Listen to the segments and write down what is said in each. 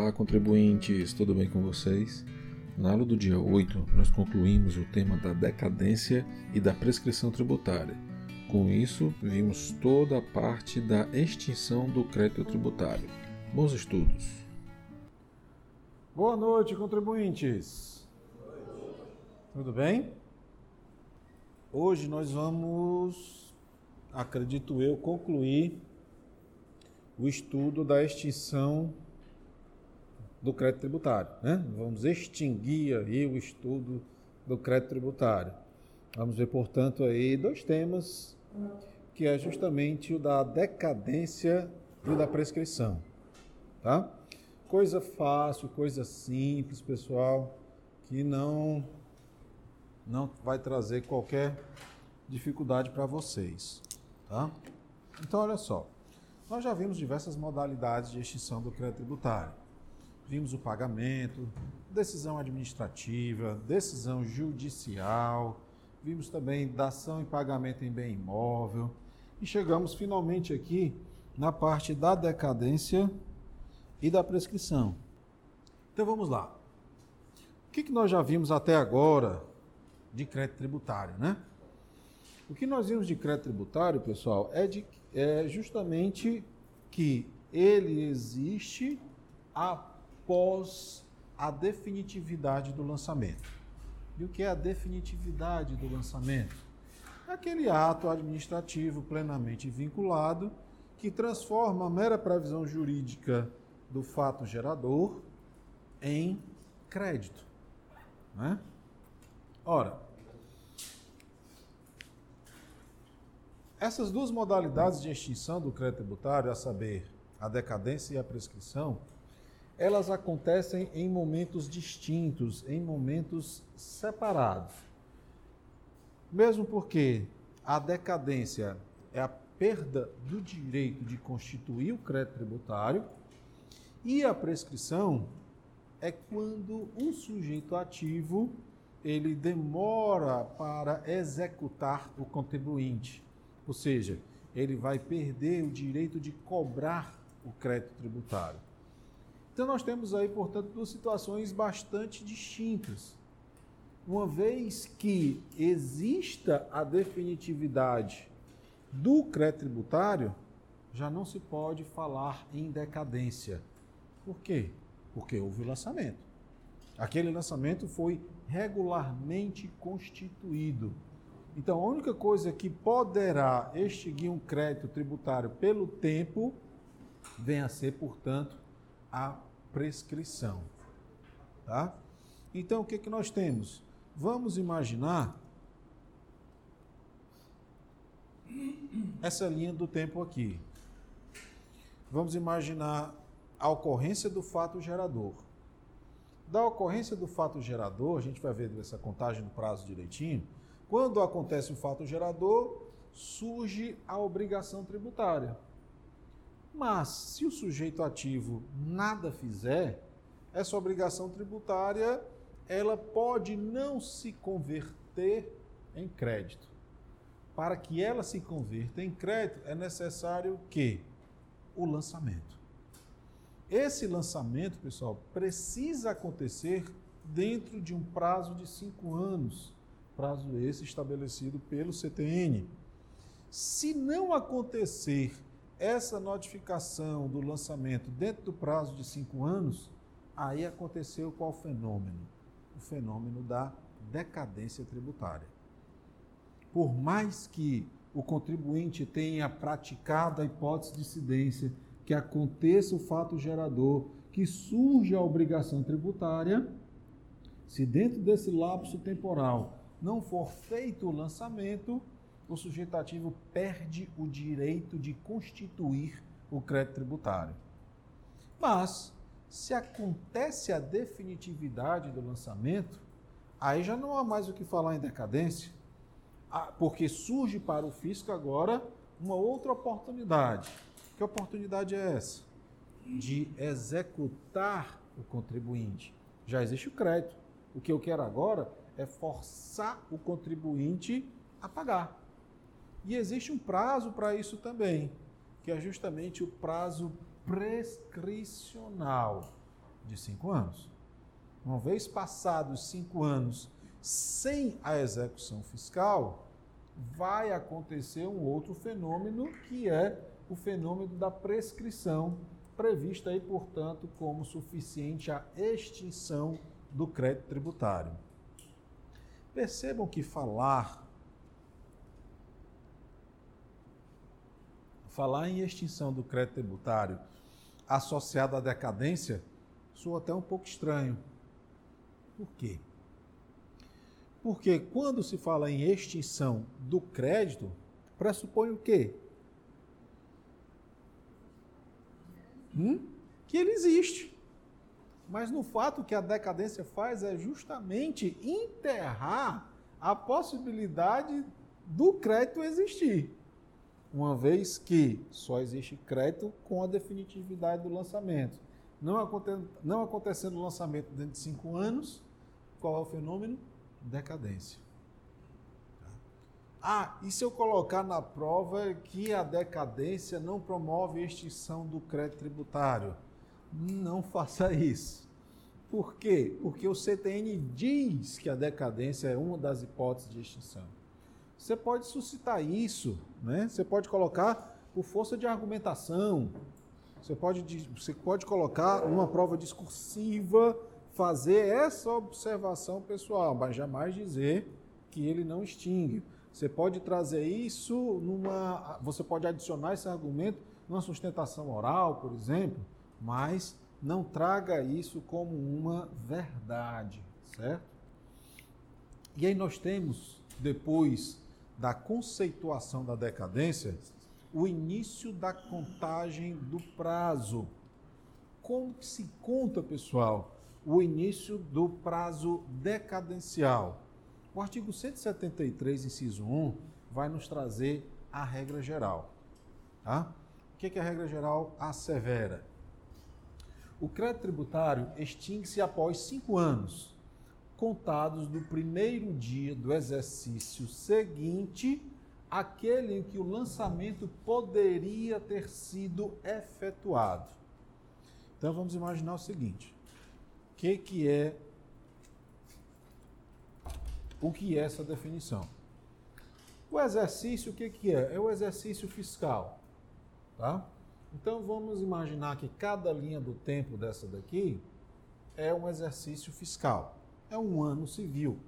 Olá, contribuintes, tudo bem com vocês? Na aula do dia 8, nós concluímos o tema da decadência e da prescrição tributária. Com isso, vimos toda a parte da extinção do crédito tributário. Bons estudos! Boa noite, contribuintes! Tudo bem? Hoje nós vamos, acredito eu, concluir o estudo da extinção do crédito tributário, né? Vamos extinguir aí o estudo do crédito tributário. Vamos ver, portanto, aí dois temas, que é justamente o da decadência e da prescrição, tá? Coisa fácil, coisa simples, pessoal, que não vai trazer qualquer dificuldade para vocês, tá? Então, olha só, nós já vimos diversas modalidades de extinção do crédito tributário. Vimos o pagamento, decisão administrativa, decisão judicial, vimos também dação em pagamento em bem imóvel e chegamos finalmente aqui na parte da decadência e da prescrição. Então vamos lá. O que nós já vimos até agora de crédito tributário, né? O que nós vimos de crédito tributário, pessoal, é justamente que ele existe após a definitividade do lançamento. E o que é a definitividade do lançamento? É aquele ato administrativo plenamente vinculado que transforma a mera previsão jurídica do fato gerador em crédito, né? Ora, essas duas modalidades de extinção do crédito tributário, a saber, a decadência e a prescrição, elas acontecem em momentos distintos, em momentos separados. Mesmo porque a decadência é a perda do direito de constituir o crédito tributário e a prescrição é quando um sujeito ativo ele demora para executar o contribuinte, ou seja, ele vai perder o direito de cobrar o crédito tributário. Então, nós temos aí, portanto, duas situações bastante distintas. Uma vez que exista a definitividade do crédito tributário, já não se pode falar em decadência. Por quê? Porque houve lançamento. Aquele lançamento foi regularmente constituído. Então, a única coisa que poderá extinguir um crédito tributário pelo tempo vem a ser, portanto, a prescrição, tá? Então, o que que nós temos? Vamos imaginar essa linha do tempo aqui. Vamos imaginar a ocorrência do fato gerador. Da ocorrência do fato gerador, a gente vai ver essa contagem do prazo direitinho. Quando acontece o fato gerador, surge a obrigação tributária. Mas, se o sujeito ativo nada fizer, essa obrigação tributária ela pode não se converter em crédito. Para que ela se converta em crédito, é necessário o quê? O lançamento. Esse lançamento, pessoal, precisa acontecer dentro de um prazo de 5 anos, prazo esse estabelecido pelo CTN. Se não acontecer essa notificação do lançamento dentro do prazo de 5 anos, aí aconteceu qual fenômeno? O fenômeno da decadência tributária. Por mais que o contribuinte tenha praticado a hipótese de incidência, que aconteça o fato gerador, que surja a obrigação tributária, se dentro desse lapso temporal não for feito o lançamento, o sujeito ativo perde o direito de constituir o crédito tributário. Mas, se acontece a definitividade do lançamento, aí já não há mais o que falar em decadência, porque surge para o fisco agora uma outra oportunidade. Que oportunidade é essa? De executar o contribuinte. Já existe o crédito. O que eu quero agora é forçar o contribuinte a pagar. E existe um prazo para isso também, que é justamente o prazo prescricional. de 5 anos. Uma vez passados 5 anos sem a execução fiscal, vai acontecer um outro fenômeno, que é o fenômeno da prescrição, prevista aí, portanto, como suficiente à extinção do crédito tributário. Percebam que falar em extinção do crédito tributário associado à decadência soa até um pouco estranho. Por quê? Porque quando se fala em extinção do crédito, pressupõe o quê? Que ele existe. Mas no fato, o que a decadência faz é justamente enterrar a possibilidade do crédito existir, uma vez que só existe crédito com a definitividade do lançamento. Não acontecendo o lançamento dentro de 5 anos, qual é o fenômeno? Decadência. Ah, e se eu colocar na prova que a decadência não promove a extinção do crédito tributário? Não faça isso. Por quê? Porque o CTN diz que a decadência é uma das hipóteses de extinção. Você pode suscitar isso, né? Você pode colocar por força de argumentação, você pode colocar uma prova discursiva, fazer essa observação pessoal, mas jamais dizer que ele não extingue. Você pode trazer isso você pode adicionar esse argumento numa sustentação oral, por exemplo, mas não traga isso como uma verdade, certo? E aí nós temos, depois da conceituação da decadência, o início da contagem do prazo. Como que se conta, pessoal, o início do prazo decadencial? O artigo 173, inciso 1, vai nos trazer a regra geral. Tá? O que a regra geral assevera? O crédito tributário extingue-se após 5 anos, contados do primeiro dia do exercício seguinte, aquele em que o lançamento poderia ter sido efetuado. Então vamos imaginar o seguinte: o que é essa definição? O exercício, o que é? É o exercício fiscal, tá? Então vamos imaginar que cada linha do tempo dessa daqui é um exercício fiscal, é um ano civil.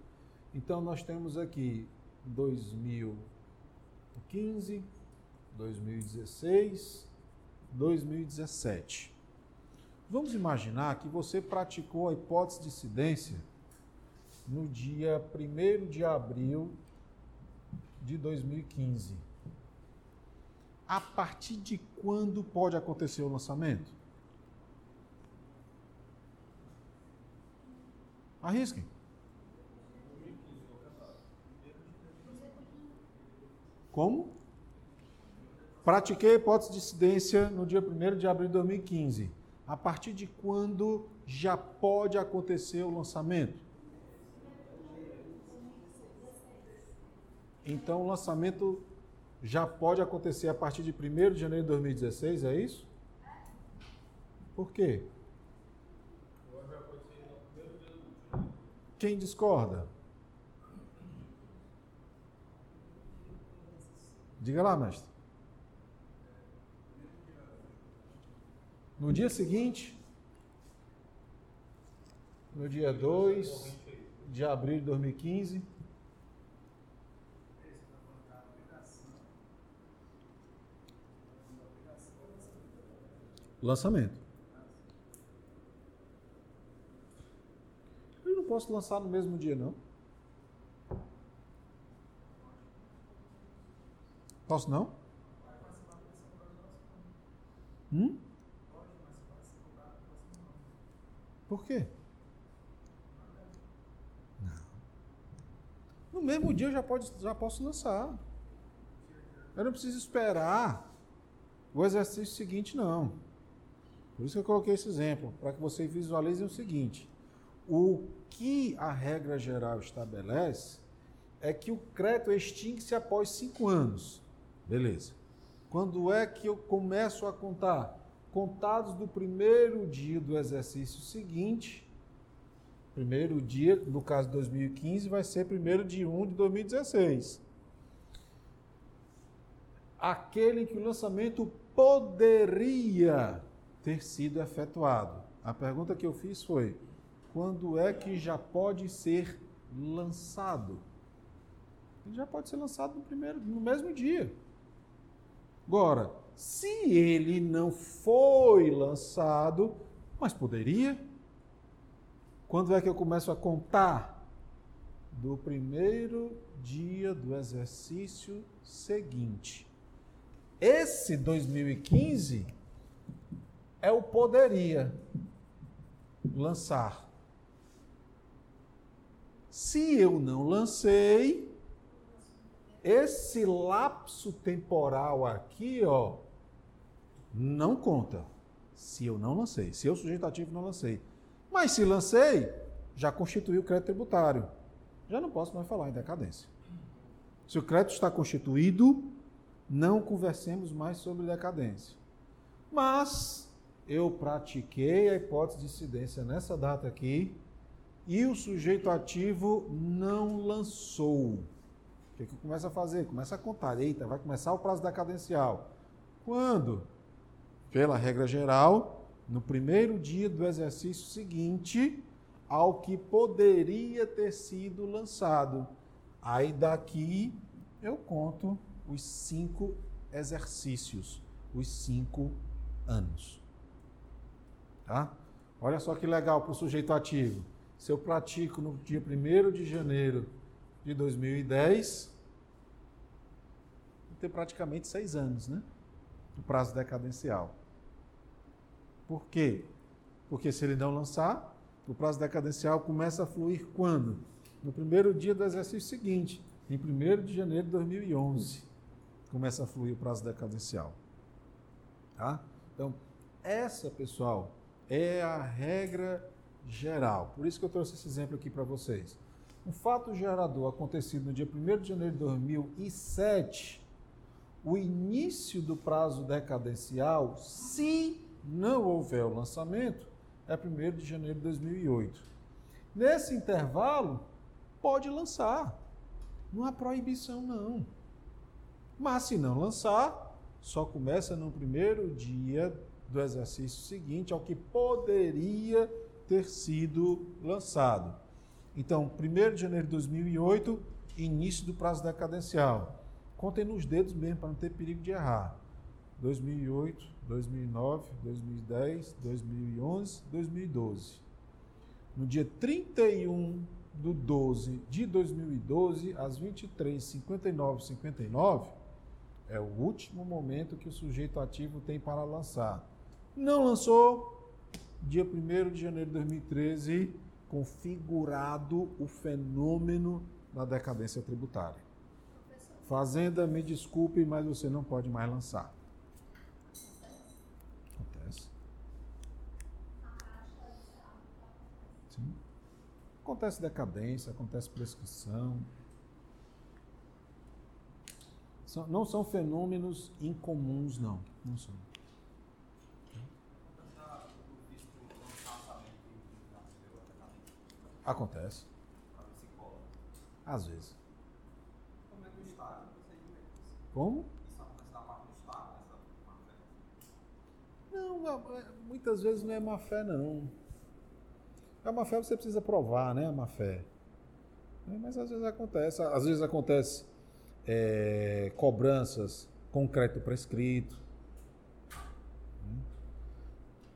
Então nós temos aqui 2015, 2016, 2017. Vamos imaginar que você praticou a hipótese de incidência no dia 1º de abril de 2015. A partir de quando pode acontecer o lançamento? Arrisquem. Como? Pratiquei a hipótese de incidência no dia 1º de abril de 2015. A partir de quando já pode acontecer o lançamento? Então, o lançamento já pode acontecer a partir de 1º de janeiro de 2016, é isso? Por quê? Quem discorda? Diga lá, mestre. No dia seguinte, no dia 2 de abril de 2015... Lançamento. Eu não posso lançar no mesmo dia, não? Posso não? Por quê? Não. No mesmo dia eu já posso lançar. Eu não preciso esperar o exercício seguinte, não. Por isso que eu coloquei esse exemplo, para que vocês visualizem o seguinte: o que a regra geral estabelece é que o crédito extingue-se após 5 anos. Beleza. Quando é que eu começo a contar? contados do primeiro dia do exercício seguinte. Primeiro dia, no caso de 2015, vai ser primeiro de 1 de 2016. Aquele em que o lançamento poderia ter sido efetuado. A pergunta que eu fiz foi, quando é que já pode ser lançado? Ele já pode ser lançado no mesmo dia. Agora, se ele não foi lançado, mas poderia, quando é que eu começo a contar? Do primeiro dia do exercício seguinte. Esse 2015 é o poderia lançar. Se eu não lancei, esse lapso temporal aqui, ó, não conta. Se eu não lancei, se eu sujeitativo não lancei. Mas se lancei, já constituiu o crédito tributário. Já não posso mais falar em decadência. Se o crédito está constituído, não conversemos mais sobre decadência. Mas eu pratiquei a hipótese de incidência nessa data aqui e o sujeito ativo não lançou. O que é que começa a fazer? Começa a contar. Eita, vai começar o prazo decadencial. Quando? Pela regra geral, no primeiro dia do exercício seguinte ao que poderia ter sido lançado. Aí daqui eu conto os 5 exercícios, os 5 anos. Tá? Olha só que legal para o sujeito ativo. Se eu pratico no dia 1º de janeiro de 2010, vou ter praticamente 6 anos, né? O prazo decadencial. Por quê? Porque se ele não lançar, o prazo decadencial começa a fluir quando? No primeiro dia do exercício seguinte, em 1º de janeiro de 2011, começa a fluir o prazo decadencial. Tá? Então, essa, pessoal, é a regra geral. Por isso que eu trouxe esse exemplo aqui para vocês. Um fato gerador acontecido no dia 1º de janeiro de 2007, o início do prazo decadencial, se não houver o lançamento, é 1º de janeiro de 2008. Nesse intervalo, pode lançar. Não há proibição, não. Mas se não lançar, só começa no primeiro dia do exercício seguinte ao que poderia ter sido lançado. Então, 1º de janeiro de 2008, início do prazo decadencial. Contem nos dedos mesmo, para não ter perigo de errar. 2008, 2009, 2010, 2011, 2012. No dia 31/12/2012, às 23h59,59, é o último momento que o sujeito ativo tem para lançar. Não lançou, dia 1º de janeiro de 2013, configurado o fenômeno da decadência tributária. Fazenda, me desculpe, mas você não pode mais lançar. Sim. Acontece decadência, acontece prescrição. Não são fenômenos incomuns, não. Não são. Acontece. Às vezes. Como é que o Estado procedimento? Como? Não, muitas vezes não é má fé, não. A má fé você precisa provar, né? A má fé. Mas às vezes acontece. Às vezes acontece cobranças com crédito prescrito.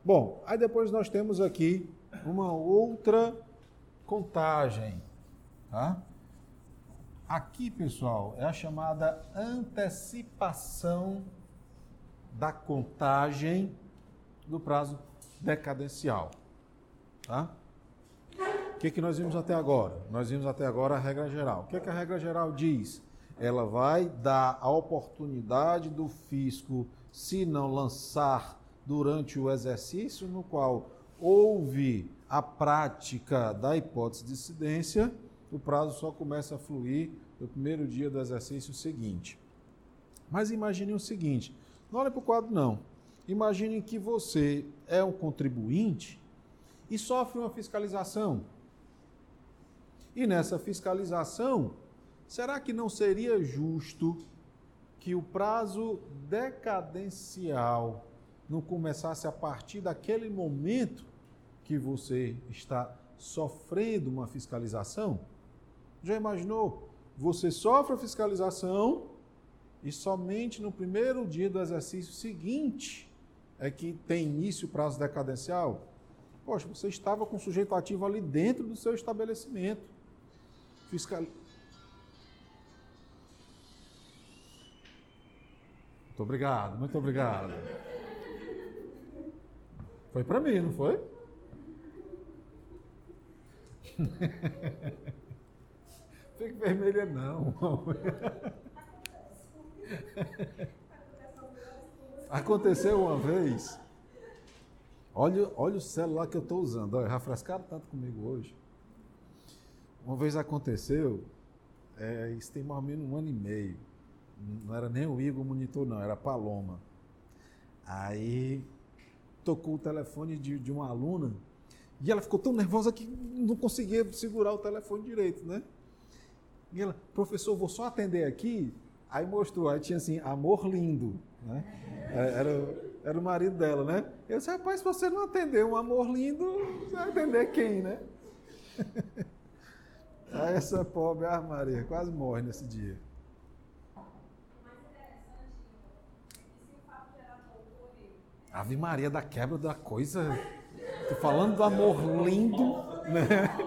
Bom, aí depois nós temos aqui uma outra contagem. Tá? Aqui, pessoal, é a chamada antecipação da contagem do prazo decadencial. Tá? O que nós vimos até agora? Nós vimos até agora a regra geral. O que que a regra geral diz? Ela vai dar a oportunidade do fisco, se não lançar durante o exercício no qual houve a prática da hipótese de incidência, o prazo só começa a fluir no primeiro dia do exercício seguinte. Mas imagine o seguinte, não olhe para o quadro não. Imagine que você é um contribuinte e sofre uma fiscalização. E nessa fiscalização, será que não seria justo que o prazo decadencial não começasse a partir daquele momento que você está sofrendo uma fiscalização? Já imaginou? Você sofre a fiscalização e somente no primeiro dia do exercício seguinte é que tem início o prazo decadencial? Poxa, você estava com o sujeito ativo ali dentro do seu estabelecimento. Muito obrigado, muito obrigado. Foi para mim, não foi? Fique vermelha, não. Aconteceu uma vez. Olha o celular que eu estou usando. Olha, refrescaram tanto comigo hoje. Uma vez aconteceu, isso tem mais ou menos 1 ano e meio. Não era nem o Igor monitor, não, era a Paloma. Aí tocou o telefone de uma aluna e ela ficou tão nervosa que não conseguia segurar o telefone direito, né? E ela, professor, vou só atender aqui. Aí mostrou, aí tinha assim, amor lindo, né? Era o marido dela, né? Eu disse, rapaz, se você não atender um amor lindo, você vai atender quem, né? Aí essa pobre Maria quase morre nesse dia. Ave Maria, da quebra da coisa. Tô falando do amor lindo, né? Se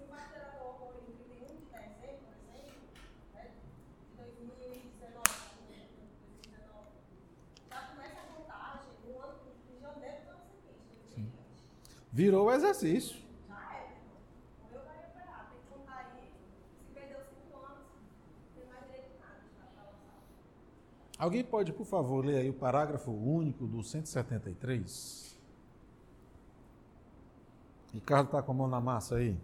o fato era do amor em 31 de dezembro, de 2019, já começa a contagem no ano de janeiro do ano seguinte. Virou o exercício. Já é. Eu vou recuperar. Tem que contar aí. Se perdeu 5 anos, não tem mais direito a nada. Alguém pode, por favor, ler aí o parágrafo único do 173? Ricardo está com a mão na massa aí.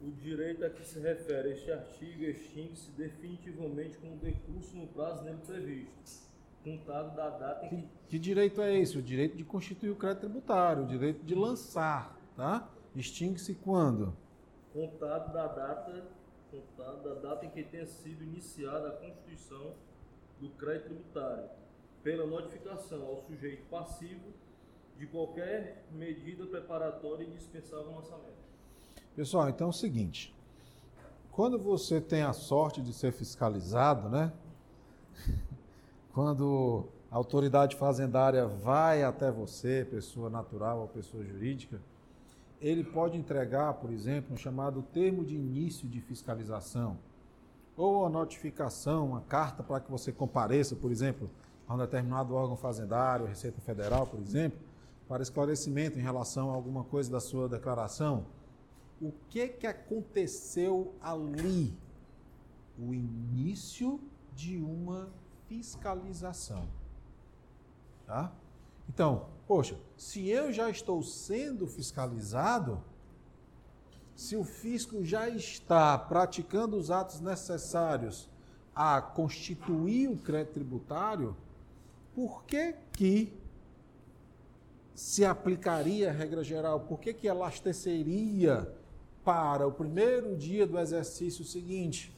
O direito a que se refere este artigo extingue-se definitivamente como decurso no prazo nele previsto, contado da data em que... Que direito é esse? O direito de constituir o crédito tributário, o direito de lançar, tá? Extingue-se quando? Contado da data em que tenha sido iniciada a constituição do crédito tributário, pela notificação ao sujeito passivo de qualquer medida preparatória e dispensável ao lançamento. Pessoal, então é o seguinte, quando você tem a sorte de ser fiscalizado, né? Quando a autoridade fazendária vai até você, pessoa natural ou pessoa jurídica, ele pode entregar, por exemplo, um chamado termo de início de fiscalização, ou a notificação, uma carta para que você compareça, por exemplo, a um determinado órgão fazendário, Receita Federal, por exemplo, para esclarecimento em relação a alguma coisa da sua declaração. O que aconteceu ali? O início de uma fiscalização. Tá? Então, poxa, se eu já estou sendo fiscalizado... Se o fisco já está praticando os atos necessários a constituir o crédito tributário, por que que se aplicaria a regra geral? Por que que elasteceria para o primeiro dia do exercício seguinte?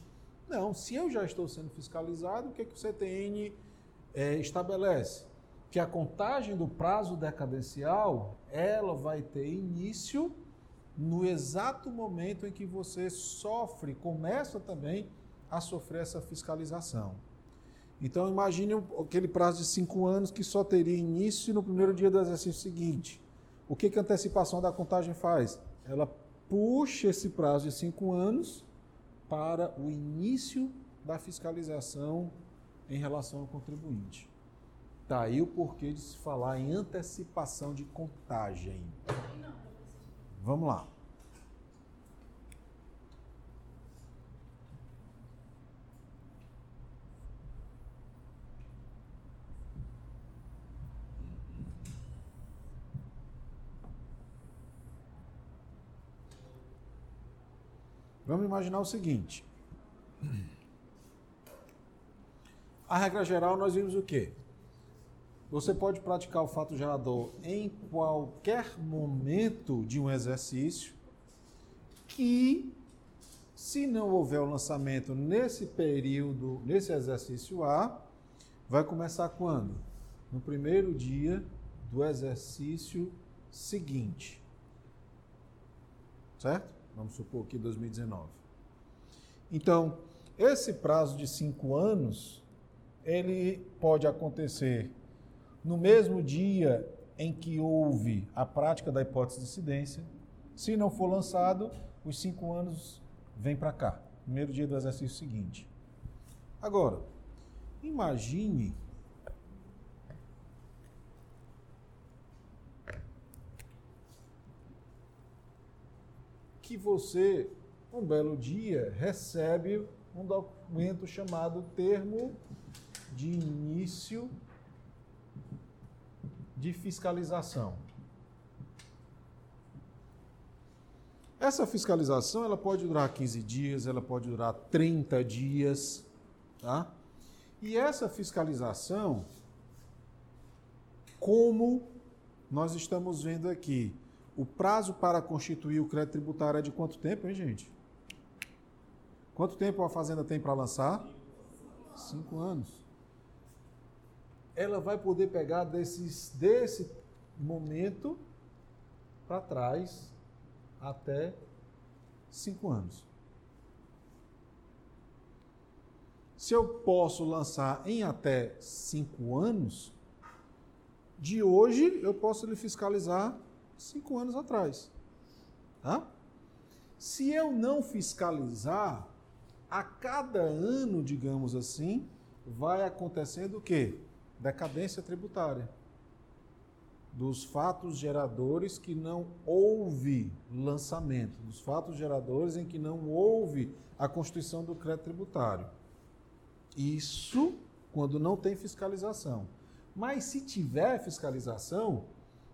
Não, se eu já estou sendo fiscalizado, o que que o CTN estabelece? Que a contagem do prazo decadencial, ela vai ter início... no exato momento em que você sofre, começa também a sofrer essa fiscalização. Então, imagine aquele prazo de 5 anos que só teria início no primeiro dia do exercício seguinte. O que a antecipação da contagem faz? Ela puxa esse prazo de 5 anos para o início da fiscalização em relação ao contribuinte. Daí o porquê de se falar em antecipação de contagem. Vamos lá. Vamos imaginar o seguinte. A regra geral, nós vimos o quê? Você pode praticar o fato gerador em qualquer momento de um exercício e, se não houver o lançamento nesse período, nesse exercício A, vai começar quando? No primeiro dia do exercício seguinte. Certo? Vamos supor que 2019. Então, esse prazo de 5 anos, ele pode acontecer no mesmo dia em que houve a prática da hipótese de incidência. Se não for lançado, os 5 anos vêm para cá, primeiro dia do exercício seguinte. Agora, imagine que você, um belo dia, recebe um documento chamado Termo de Início de Fiscalização. Essa fiscalização ela pode durar 15 dias, ela pode durar 30 dias, tá? E essa fiscalização, como nós estamos vendo aqui, o prazo para constituir o crédito tributário é de quanto tempo, hein, gente? Quanto tempo a Fazenda tem para lançar? 5 anos. Ela vai poder pegar desse momento para trás até 5 anos. Se eu posso lançar em até 5 anos, de hoje eu posso lhe fiscalizar 5 anos atrás. Tá? Se eu não fiscalizar, a cada ano, digamos assim, vai acontecendo o quê? Decadência tributária. Dos fatos geradores que não houve lançamento, dos fatos geradores em que não houve a constituição do crédito tributário. Isso quando não tem fiscalização. Mas se tiver fiscalização,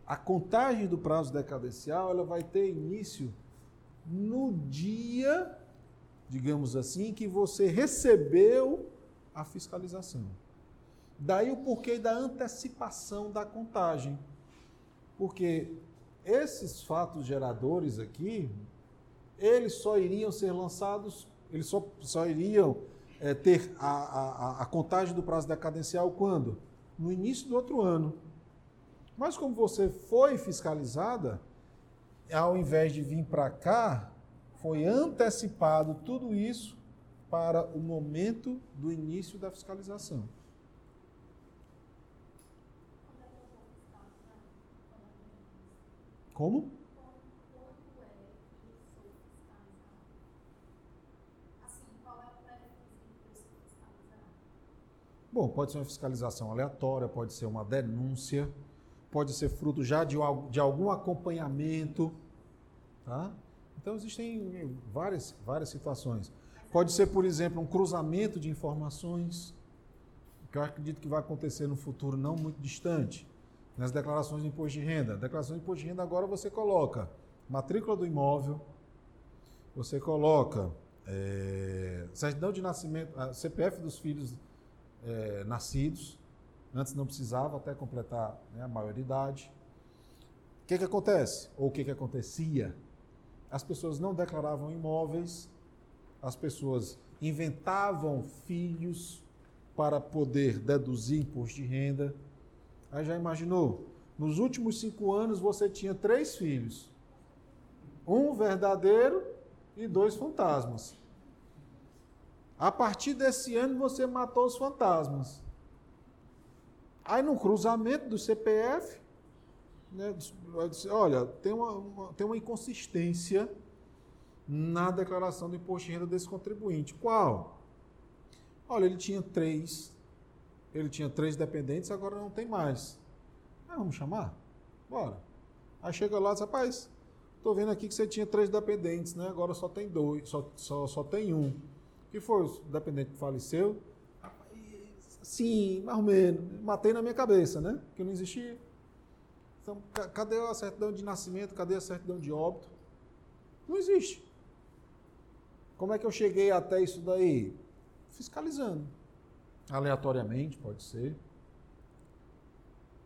a contagem do prazo decadencial ela vai ter início no dia, digamos assim, que você recebeu a fiscalização. Daí o porquê da antecipação da contagem. Porque esses fatos geradores aqui, eles só iriam ser lançados, eles só iriam ter a contagem do prazo decadencial quando? No início do outro ano. Mas como você foi fiscalizada, ao invés de vir para cá, foi antecipado tudo isso para o momento do início da fiscalização. Como? Bom, pode ser uma fiscalização aleatória, pode ser uma denúncia, pode ser fruto já de algum acompanhamento. Tá? Então, existem várias situações. Pode ser, por exemplo, um cruzamento de informações, que eu acredito que vai acontecer no futuro não muito distante, nas declarações de imposto de renda. Declaração de imposto de renda agora você coloca matrícula do imóvel, você coloca certidão de nascimento, CPF dos filhos nascidos, antes não precisava até completar, né, a maioridade. O que acontece? Ou o que acontecia? As pessoas não declaravam imóveis, as pessoas inventavam filhos para poder deduzir imposto de renda. Aí já imaginou? Nos últimos 5 anos você tinha 3 filhos, um verdadeiro e 2 fantasmas. A partir desse ano você matou os fantasmas. Aí no cruzamento do CPF, né, olha, tem uma inconsistência na declaração do imposto de renda desse contribuinte. Qual? Olha, ele tinha três dependentes, agora não tem mais. Ah, vamos chamar? Bora. Aí chega lá e diz, rapaz, tô vendo aqui que você tinha 3 dependentes, né? Agora só tem 2, só tem 1. O que foi? O dependente faleceu? Sim, mais ou menos. Matei na minha cabeça, né? Porque não existia. Então, cadê a certidão de nascimento? Cadê a certidão de óbito? Não existe. Como é que eu cheguei até isso daí? Fiscalizando. Aleatoriamente, pode ser.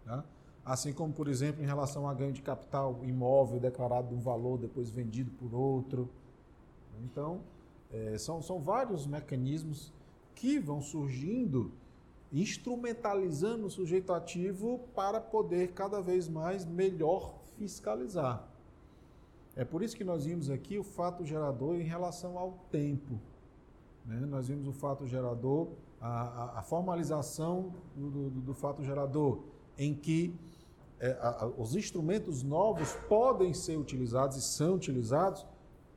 Né? Assim como, por exemplo, em relação a ganho de capital imóvel declarado de um valor, depois vendido por outro. Então, são vários mecanismos que vão surgindo, instrumentalizando o sujeito ativo para poder cada vez mais melhor fiscalizar. É por isso que nós vimos aqui o fato gerador em relação ao tempo. Né? Nós vimos o fato gerador, a formalização do fato gerador, em que os instrumentos novos podem ser utilizados e são utilizados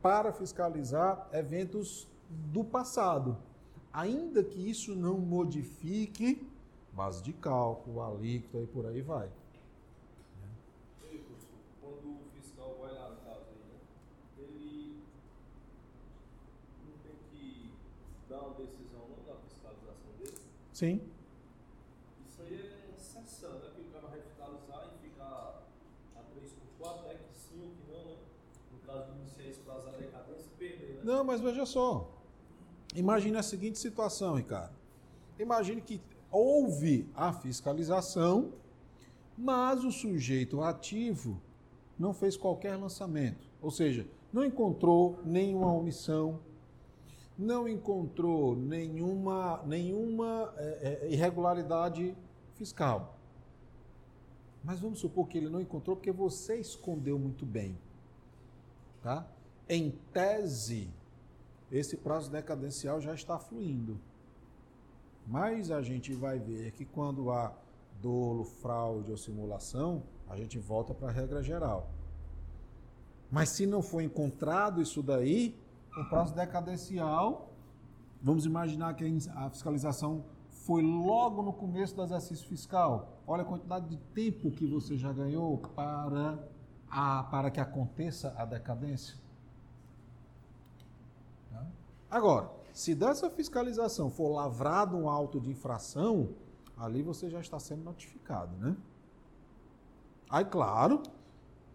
para fiscalizar eventos do passado. Ainda que isso não modifique base de cálculo, alíquota e por aí vai. Quando o fiscal vai lá no caso, ele não tem que dar uma decisão não da fiscalização dele? Sim. Isso aí é uma sessão, né? Porque o cara vai fiscalizar e fica a 3x4, é que sim ou que não, né? No caso de iniciar isso para a decadência, perder, né? Não, mas veja só. Imagine a seguinte situação, Ricardo. Imagine que houve a fiscalização, mas o sujeito ativo não fez qualquer lançamento. Ou seja, não encontrou nenhuma omissão, não encontrou nenhuma irregularidade fiscal. Mas vamos supor que ele não encontrou porque você escondeu muito bem. Tá? Em tese, esse prazo decadencial já está fluindo. Mas a gente vai ver que quando há dolo, fraude ou simulação, a gente volta para a regra geral. Mas se não for encontrado isso daí, o prazo decadencial, vamos imaginar que a fiscalização foi logo no começo do exercício fiscal. Olha a quantidade de tempo que você já ganhou para que aconteça a decadência. Agora, se dessa fiscalização for lavrado um auto de infração, ali você já está sendo notificado, né? Aí, claro,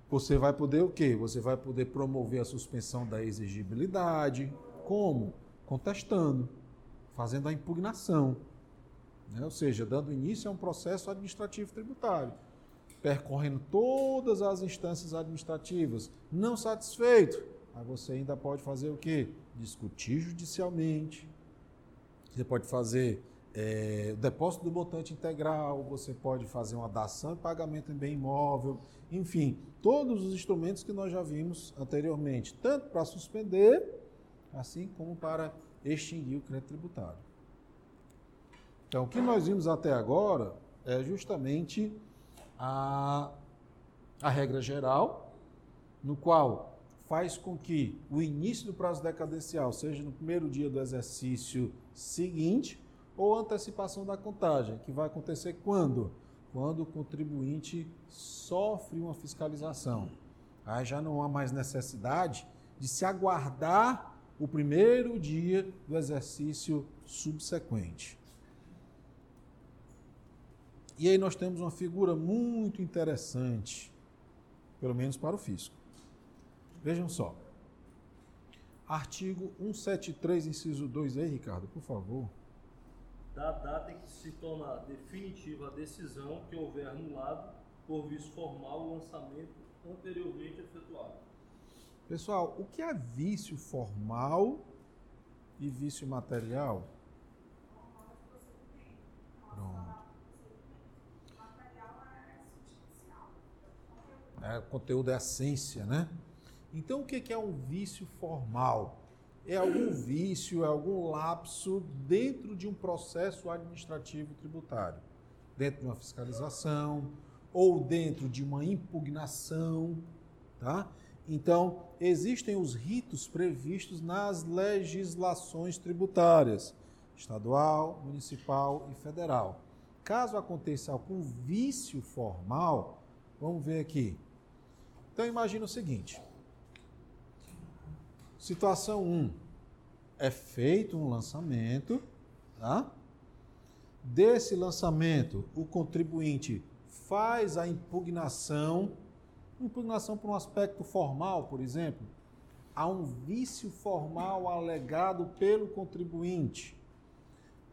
você vai poder o quê? Você vai poder promover a suspensão da exigibilidade. Como? Contestando, fazendo a impugnação, né? Ou seja, dando início a um processo administrativo tributário, percorrendo todas as instâncias administrativas. Não satisfeito, aí você ainda pode fazer o quê? Discutir judicialmente, você pode fazer o depósito do montante integral, você pode fazer uma dação e pagamento em bem imóvel, enfim, todos os instrumentos que nós já vimos anteriormente, tanto para suspender, assim como para extinguir o crédito tributário. Então, o que nós vimos até agora é justamente a regra geral, no qual faz com que o início do prazo decadencial seja no primeiro dia do exercício seguinte ou antecipação da contagem, que vai acontecer quando? Quando o contribuinte sofre uma fiscalização. Aí já não há mais necessidade de se aguardar o primeiro dia do exercício subsequente. E aí nós temos uma figura muito interessante, pelo menos para o fisco. Vejam só, artigo 173, inciso 2, aí, Ricardo, por favor. Da data em que se tornar definitiva a decisão que houver anulado por vício formal o lançamento anteriormente efetuado. Pessoal, o que é vício formal e vício material? Pronto. É, o conteúdo é a essência, né? Então, o que é um vício formal? É algum vício, é algum lapso dentro de um processo administrativo tributário, dentro de uma fiscalização ou dentro de uma impugnação, tá? Então, existem os ritos previstos nas legislações tributárias, estadual, municipal e federal. Caso aconteça algum vício formal, vamos ver aqui. Então, imagina o seguinte. Situação 1, é feito um lançamento, tá? Desse lançamento, o contribuinte faz a impugnação por um aspecto formal, por exemplo, há um vício formal alegado pelo contribuinte.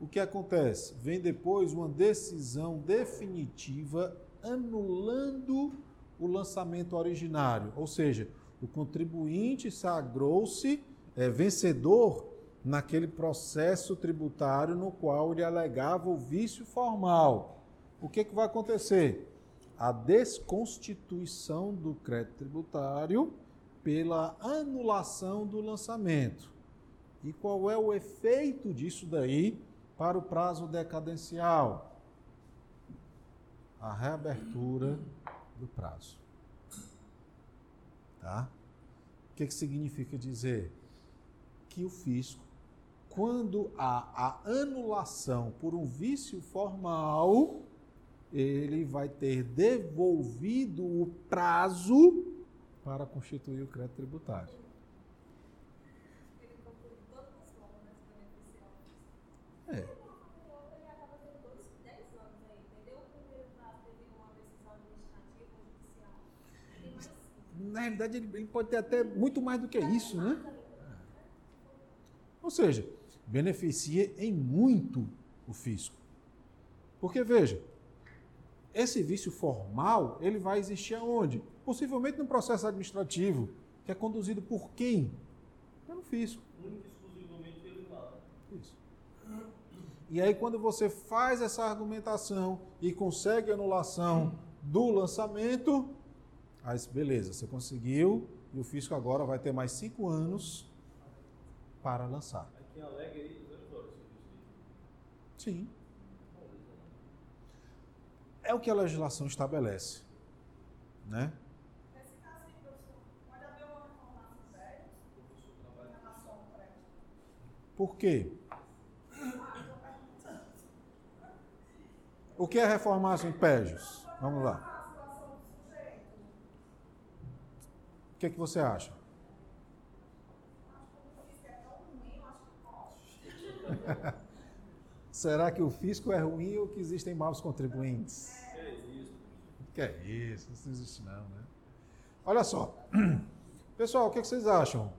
O que acontece? Vem depois uma decisão definitiva anulando o lançamento originário, ou seja, o contribuinte sagrou-se vencedor naquele processo tributário no qual ele alegava o vício formal. O que que vai acontecer? A desconstituição do crédito tributário pela anulação do lançamento. E qual é o efeito disso daí para o prazo decadencial? A reabertura do prazo. Tá? O que que significa dizer? Que o fisco, quando há a anulação por um vício formal, ele vai ter devolvido o prazo para constituir o crédito tributário. Na realidade, ele pode ter até muito mais do que isso, né? Ou seja, beneficia em muito o fisco. Porque, veja, esse vício formal, ele vai existir aonde? Possivelmente num processo administrativo, que é conduzido por quem? Pelo fisco. Único e exclusivamente pelo Estado. Isso. E aí, quando você faz essa argumentação e consegue a anulação do lançamento, aí, beleza, você conseguiu, e o fisco agora vai ter mais 5 anos para lançar. Quem alega aí, sim. É o que a legislação estabelece, né? Nesse caso aí, professor, pode haver uma reforma do crédito em relação ao crédito? Por quê? O que é reformar os impérios? Vamos lá. O que é que você acha? Será que o fisco é ruim ou que existem maus contribuintes? Que é isso? Não existe não, né? Olha só. Pessoal, o que vocês acham?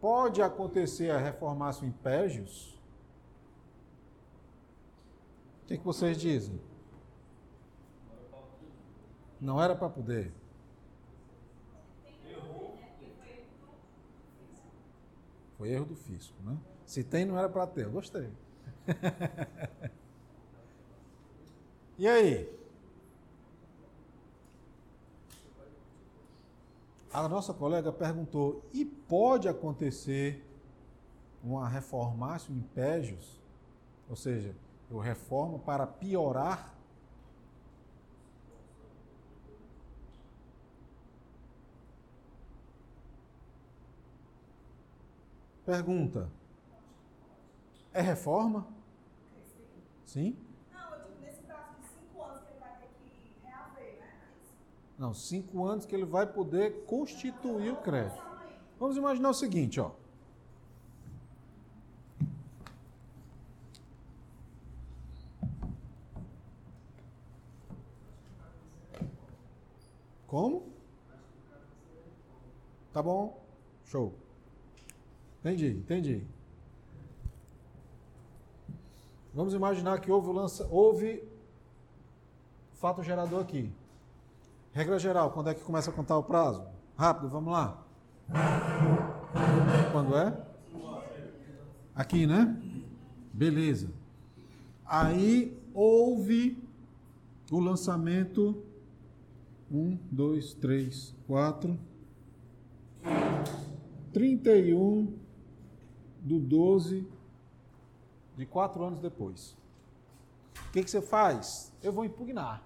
Pode acontecer a reformatio in pejus? O que vocês dizem? Não era para poder. Foi erro do fisco, né? Se tem, não era para ter. Eu gostei. E aí? A nossa colega perguntou, e pode acontecer uma reformatio in pejus? Ou seja, eu reformo para piorar? Pergunta. É reforma? Sim? Não, eu digo nesse prazo de 5 anos que ele vai ter que reaver, né? Não, 5 anos que ele vai poder constituir o crédito. Vamos imaginar o seguinte, ó. Como? Tá bom? Show. Entendi. Vamos imaginar que houve fato gerador aqui. Regra geral, quando é que começa a contar o prazo? Rápido, vamos lá. Quando é? Aqui, né? Beleza. Aí houve o lançamento. 1, 2, 3, 4. 31/12. De 4 anos depois. O que que você faz? Eu vou impugnar.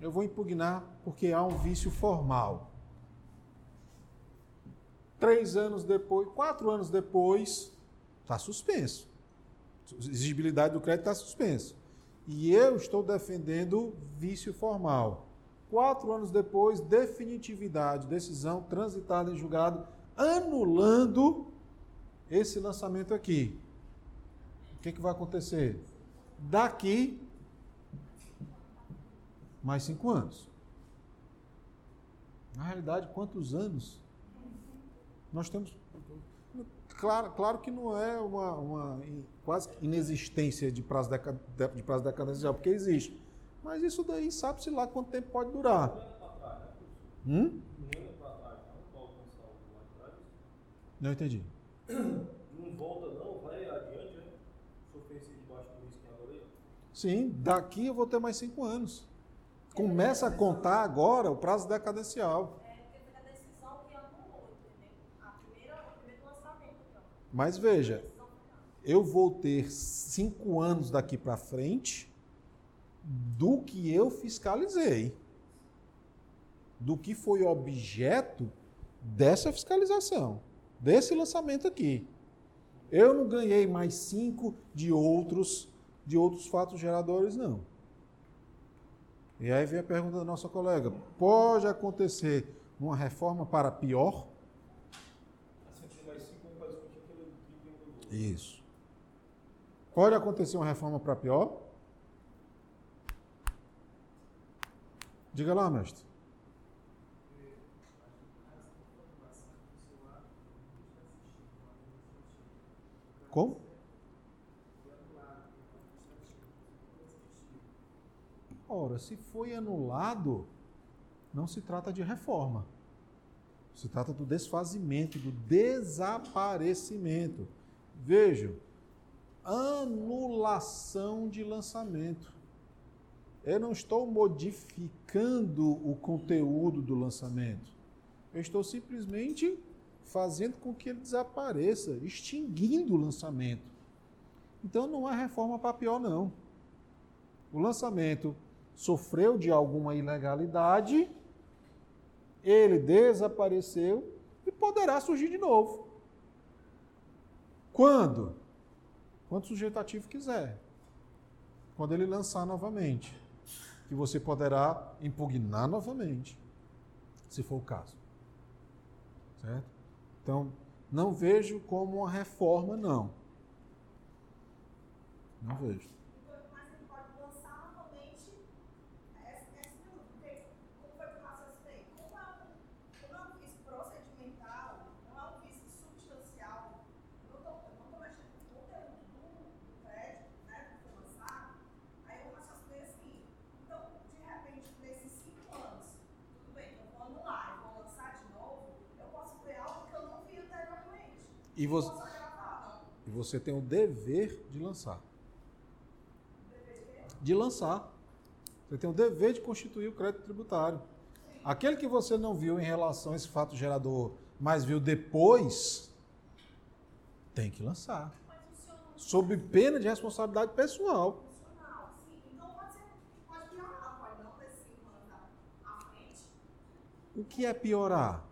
Eu vou impugnar porque há um vício formal. 3 anos depois, 4 anos depois, está suspenso. A exigibilidade do crédito está suspensa. E eu estou defendendo vício formal. 4 anos depois, definitividade, decisão transitada em julgado, anulando esse lançamento aqui. O que que vai acontecer? Daqui, mais 5 anos. Na realidade, quantos anos? Nós temos... Claro que não é uma quase inexistência de prazo decadencial, porque existe. Mas isso daí sabe-se lá quanto tempo pode durar. Não entendi. Não volta não, vai adiante, né? Se eu pensei debaixo do risco na orelha. Sim, daqui eu vou ter mais 5 anos. Começa a contar agora o prazo decadencial. Mas veja, eu vou ter 5 anos daqui para frente do que eu fiscalizei, do que foi objeto dessa fiscalização, desse lançamento aqui. Eu não ganhei mais 5 de outros fatos geradores, não. E aí vem a pergunta da nossa colega, pode acontecer uma reforma para pior? Isso. Pode acontecer uma reforma para pior? Diga lá, mestre. Como? Ora, se foi anulado, não se trata de reforma. Se trata do desfazimento, do desaparecimento. Vejam, anulação de lançamento. Eu não estou modificando o conteúdo do lançamento. Eu estou simplesmente fazendo com que ele desapareça, extinguindo o lançamento. Então, não há reforma para pior, não. O lançamento sofreu de alguma ilegalidade, ele desapareceu e poderá surgir de novo. Quando? Quando o sujeito ativo quiser. Quando ele lançar novamente. Que você poderá impugnar novamente, se for o caso. Certo? Então, não vejo como uma reforma, não. Não vejo. Mas ele pode lançar novamente esse produto. Como foi o processo daí? Como é um vício procedimental, não é um vício substancial, eu não estou mexendo com o conteúdo do crédito, né, que foi lançado, aí eu faço assim, então, de repente, nesses 5 anos, tudo bem, eu vou anular, eu vou lançar de novo, eu posso ver algo que eu não vi anteriormente. E você tem o dever de lançar. De lançar. Você tem o dever de constituir o crédito tributário. Sim. Aquele que você não viu em relação a esse fato gerador, mas viu depois... Tem que lançar. Sob pena de responsabilidade pessoal. Então pode piorar, pode não ter sido mandado à frente. O que é piorar?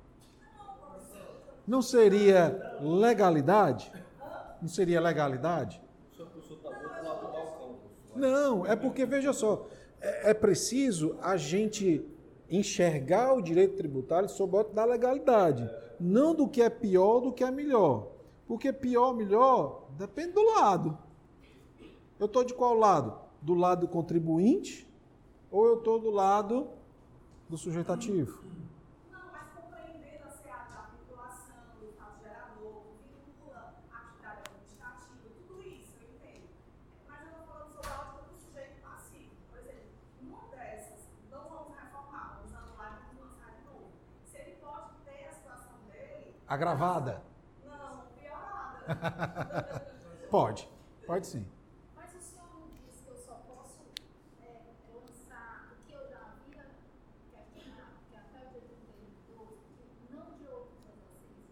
Não seria legalidade? Não seria legalidade? Não, é porque, veja só, é preciso a gente enxergar o direito tributário sob o óculos da legalidade, não do que é pior, do que é melhor. Porque pior, melhor, depende do lado. Eu estou de qual lado? Do lado do contribuinte ou eu estou do lado do sujeito ativo? Não, mas compreendendo a seara da vinculação, do fato gerador, vincula, atividade administrativa, tudo isso, eu entendo. Mas eu estou falando sobre a outra do sujeito passivo. Por exemplo, uma dessas, não vamos reformar, vamos anular e vamos lançar de novo. Se ele pode ter a situação dele... Agravada. Pode sim. Mas o senhor não diz que eu só posso lançar o que eu já vi, que é queimado, que até o dia do devedor, não de outros exercícios?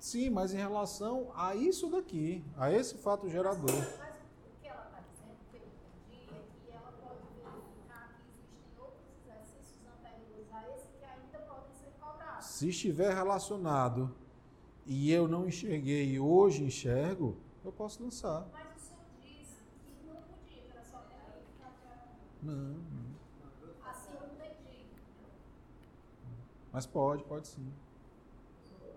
Sim, mas em relação a isso daqui, a esse fato gerador. Mas o que ela está dizendo, que eu entendi, é que ela pode verificar que existem outros exercícios anteriores a esse que ainda podem ser cobrados. Se estiver relacionado. E eu não enxerguei e hoje enxergo, eu posso lançar. Mas o senhor disse que não podia, era só para ele ficar de acordo. Não. Assim eu não entendi. Mas pode sim. Pode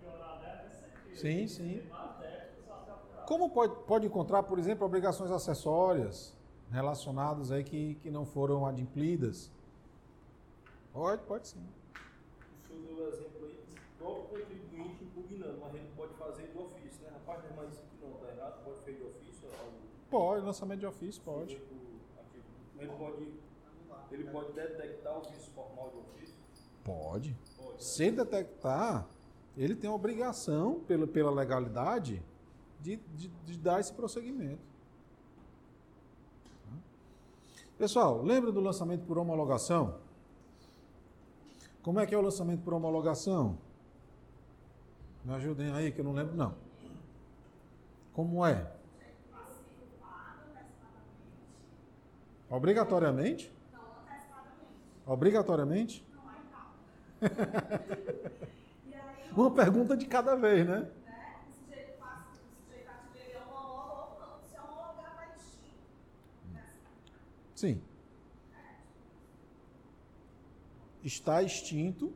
piorar, né? Sim, sim. Como pode encontrar, por exemplo, obrigações acessórias relacionadas aí que não foram adimplidas? Pode sim. Deixa eu dar um exemplo aí. Todo contribuinte impugnando, mas ele pode fazer do ofício, né? Rapaz, mas isso aqui não está errado, pode fazer de ofício? Pode, lançamento de ofício, pode. Ele pode detectar o vício formal de ofício? Pode. Se detectar, ele tem a obrigação, pela legalidade, de dar esse prosseguimento. Pessoal, lembra do lançamento por homologação? Como é que é o lançamento por homologação? Me ajudem aí, que eu não lembro, não. Como é? Obrigatoriamente? Obrigatoriamente? Uma pergunta de cada vez, né? Sim. Está extinto,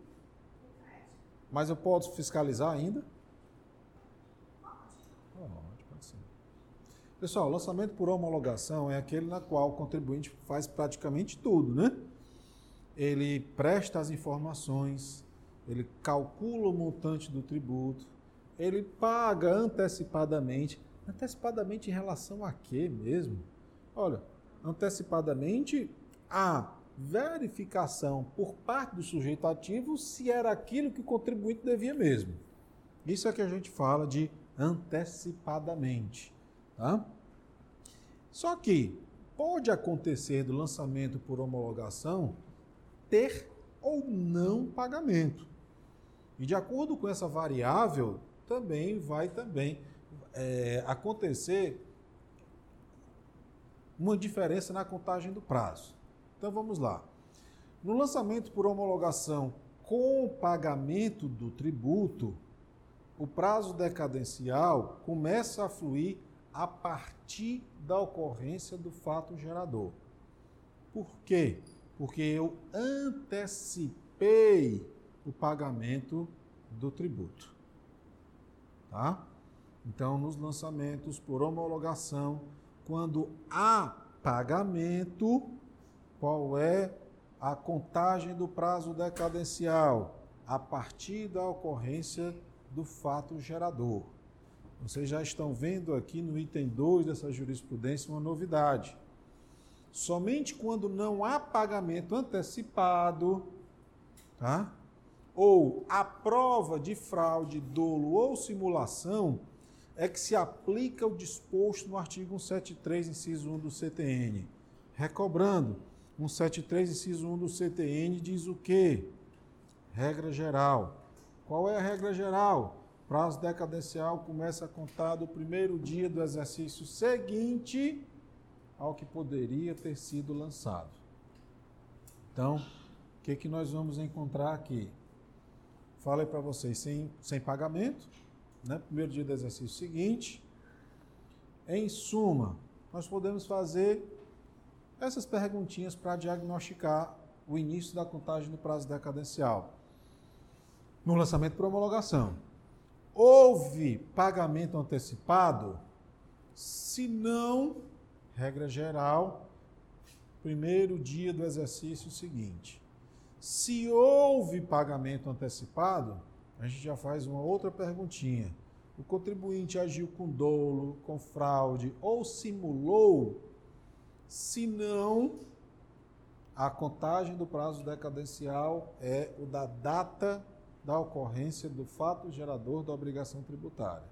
mas eu posso fiscalizar ainda? Pode ser. Pessoal, lançamento por homologação é aquele na qual o contribuinte faz praticamente tudo, né? Ele presta as informações, ele calcula o montante do tributo, ele paga antecipadamente. Antecipadamente em relação a quê mesmo? Olha, antecipadamente a verificação por parte do sujeito ativo se era aquilo que o contribuinte devia mesmo. Isso é que a gente fala de antecipadamente. Tá? Só que pode acontecer do lançamento por homologação ter ou não pagamento. E de acordo com essa variável, também vai acontecer uma diferença na contagem do prazo. Então vamos lá. No lançamento por homologação com pagamento do tributo, o prazo decadencial começa a fluir a partir da ocorrência do fato gerador. Por quê? Porque eu antecipei o pagamento do tributo. Tá? Então, nos lançamentos por homologação, quando há pagamento, qual é a contagem do prazo decadencial? A partir da ocorrência do fato gerador. Vocês já estão vendo aqui no item 2 dessa jurisprudência uma novidade. Somente quando não há pagamento antecipado, tá? Ou a prova de fraude, dolo ou simulação, é que se aplica o disposto no artigo 173, inciso 1 do CTN. Recobrando, 173, inciso 1 do CTN diz o quê? Regra geral. Qual é a regra geral? Prazo decadencial começa a contar do primeiro dia do exercício seguinte ao que poderia ter sido lançado. Então, o que nós vamos encontrar aqui? Falei para vocês, sem pagamento, né? Primeiro dia do exercício seguinte. Em suma, nós podemos fazer essas perguntinhas para diagnosticar o início da contagem do prazo decadencial. No lançamento por homologação, houve pagamento antecipado? Se não, regra geral, primeiro dia do exercício seguinte. Se houve pagamento antecipado, a gente já faz uma outra perguntinha. O contribuinte agiu com dolo, com fraude ou simulou? Se não, a contagem do prazo decadencial é o da data da ocorrência do fato gerador da obrigação tributária.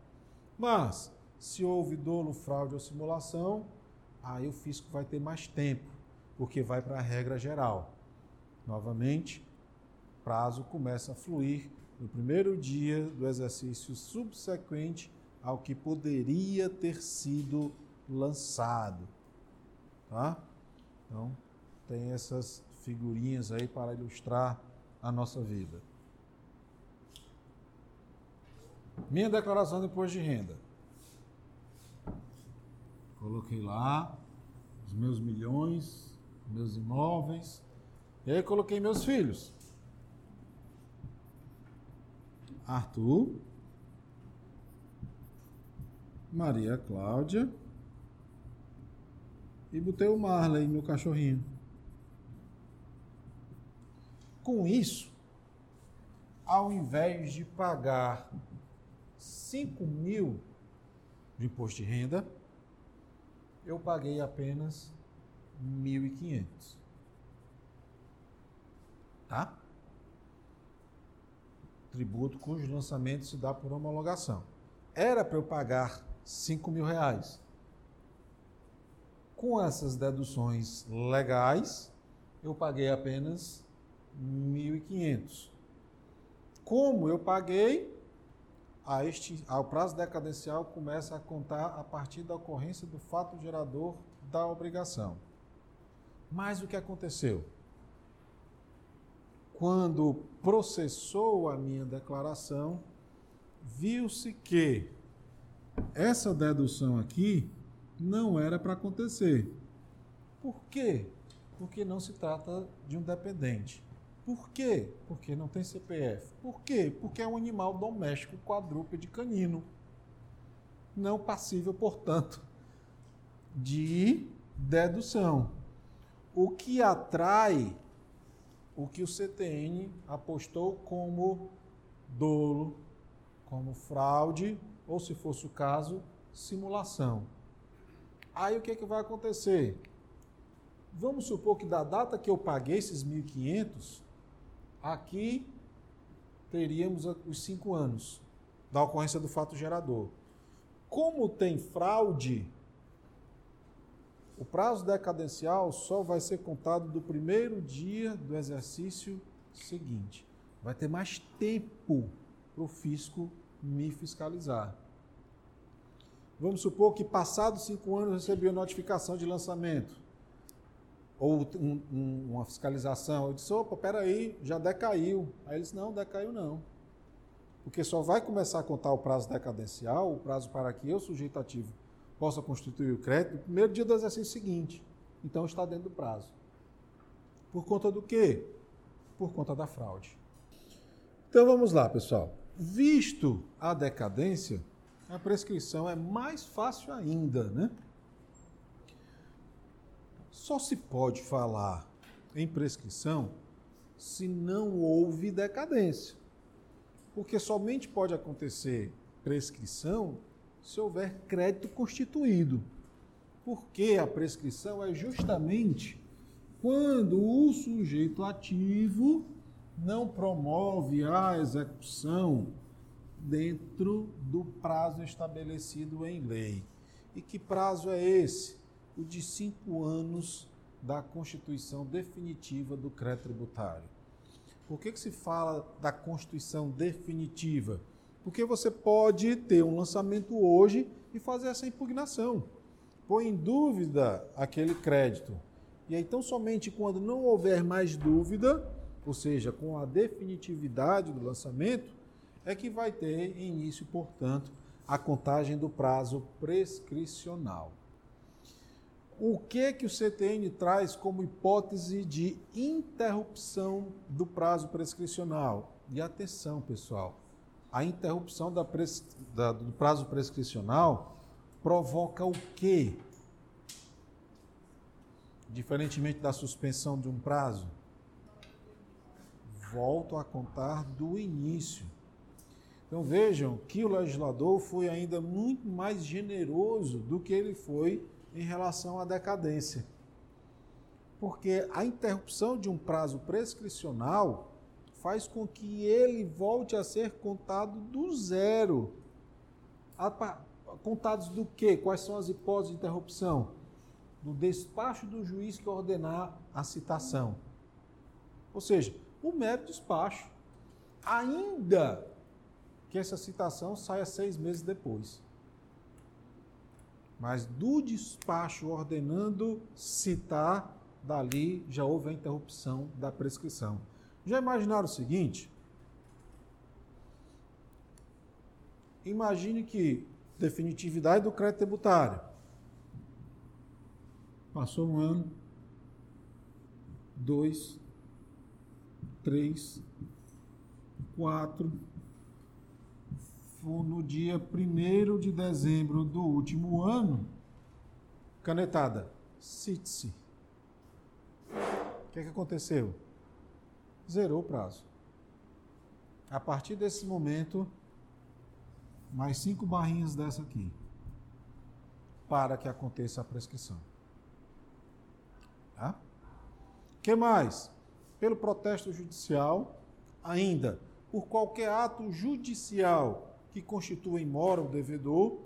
Mas, se houve dolo, fraude ou simulação, aí o fisco vai ter mais tempo, porque vai para a regra geral. Novamente, o prazo começa a fluir no primeiro dia do exercício subsequente ao que poderia ter sido lançado. Tá? Então, tem essas figurinhas aí para ilustrar a nossa vida. Minha declaração de imposto de renda. Coloquei lá os meus milhões, meus imóveis, e aí coloquei meus filhos. Arthur, Maria Cláudia. E botei o Marley, meu cachorrinho. Com isso, ao invés de pagar 5 mil de imposto de renda, eu paguei apenas 1.500. Tá? Tributo cujo lançamento se dá por homologação. Era para eu pagar 5 mil reais. Com essas deduções legais, eu paguei apenas 1.500. Como eu paguei, ao prazo decadencial começa a contar a partir da ocorrência do fato gerador da obrigação. Mas o que aconteceu? Quando processou a minha declaração, viu-se que essa dedução aqui não era para acontecer. Por quê? Porque não se trata de um dependente. Por quê? Porque não tem CPF. Por quê? Porque é um animal doméstico quadrúpede canino. Não passível, portanto, de dedução. O que atrai o que o CTN apostou como dolo, como fraude, ou, se fosse o caso, simulação. Aí o que é que vai acontecer? Vamos supor que da data que eu paguei esses 1.500, aqui teríamos os 5 anos da ocorrência do fato gerador. Como tem fraude, o prazo decadencial só vai ser contado do primeiro dia do exercício seguinte. Vai ter mais tempo para o fisco me fiscalizar. Vamos supor que passados 5 anos recebi a notificação de lançamento ou uma fiscalização. Eu disse, opa, peraí, já decaiu. Aí eles, não, decaiu não. Porque só vai começar a contar o prazo decadencial, o prazo para que eu, sujeito ativo, possa constituir o crédito, no primeiro dia do exercício seguinte. Então está dentro do prazo. Por conta do quê? Por conta da fraude. Então vamos lá, pessoal. Visto a decadência, a prescrição é mais fácil ainda, né? Só se pode falar em prescrição se não houve decadência. Porque somente pode acontecer prescrição se houver crédito constituído. Porque a prescrição é justamente quando o sujeito ativo não promove a execução dentro do prazo estabelecido em lei. E que prazo é esse? O de 5 anos da constituição definitiva do crédito tributário. Por que se fala da constituição definitiva? Porque você pode ter um lançamento hoje e fazer essa impugnação. Põe em dúvida aquele crédito. E aí, então, somente quando não houver mais dúvida, ou seja, com a definitividade do lançamento, é que vai ter início, portanto, a contagem do prazo prescricional. O que o CTN traz como hipótese de interrupção do prazo prescricional? E atenção, pessoal, a interrupção do prazo prescricional provoca o quê? Diferentemente da suspensão de um prazo, volto a contar do início. Então vejam que o legislador foi ainda muito mais generoso do que ele foi em relação à decadência. Porque a interrupção de um prazo prescricional faz com que ele volte a ser contado do zero. Contados do quê? Quais são as hipóteses de interrupção? Do despacho do juiz que ordenar a citação. Ou seja, o mero despacho. Ainda que essa citação saia 6 meses depois. Mas do despacho ordenando citar, dali já houve a interrupção da prescrição. Já imaginaram o seguinte? Imagine que definitividade do crédito tributário. Passou um ano, 2, 3, 4, for no dia 1º de dezembro do último ano, canetada, cite-se. O que é que aconteceu? Zerou o prazo. A partir desse momento, mais 5 barrinhas dessa aqui, para que aconteça a prescrição. Tá? O que mais? Pelo protesto judicial, ainda, por qualquer ato judicial que constitua em mora o devedor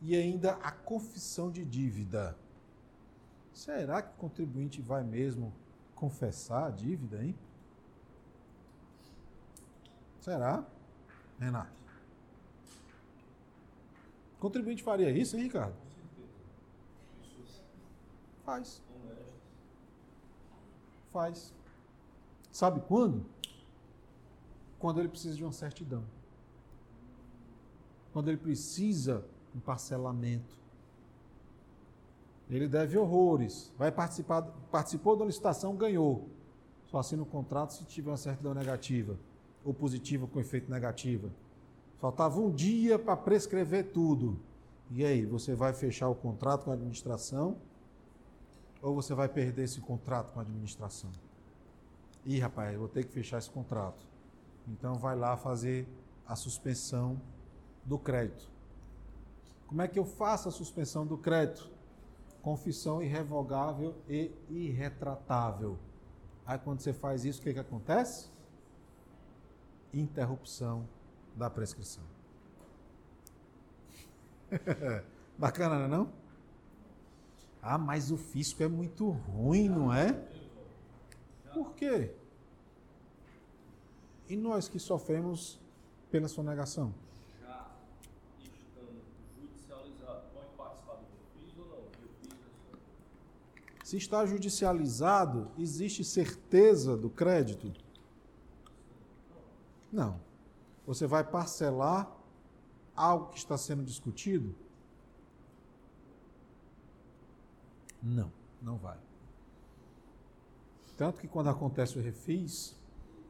e ainda a confissão de dívida. Será que o contribuinte vai mesmo confessar a dívida, hein? Será? Renato. O contribuinte faria isso, hein, Ricardo? Faz. Faz. Sabe quando? Quando ele precisa de uma certidão. Quando ele precisa de um parcelamento. Ele deve horrores. Vai participar, participou da licitação, ganhou. Só assina o contrato se tiver uma certidão negativa ou positiva com efeito negativo. Faltava um dia para prescrever tudo. E aí, você vai fechar o contrato com a administração ou você vai perder esse contrato com a administração? Ih, rapaz, eu vou ter que fechar esse contrato. Então, vai lá fazer a suspensão do crédito. Como é que eu faço a suspensão do crédito? Confissão irrevogável e irretratável. Aí, quando você faz isso, o que acontece? Interrupção da prescrição. Bacana, não é? Ah, mas o fisco é muito ruim, não é? Por quê? E nós que sofremos pela sonegação? Já estando judicializado, pode participar do refis ou não? Se está judicializado, existe certeza do crédito? Não. Você vai parcelar algo que está sendo discutido? Não, não vai. Tanto que quando acontece o refis,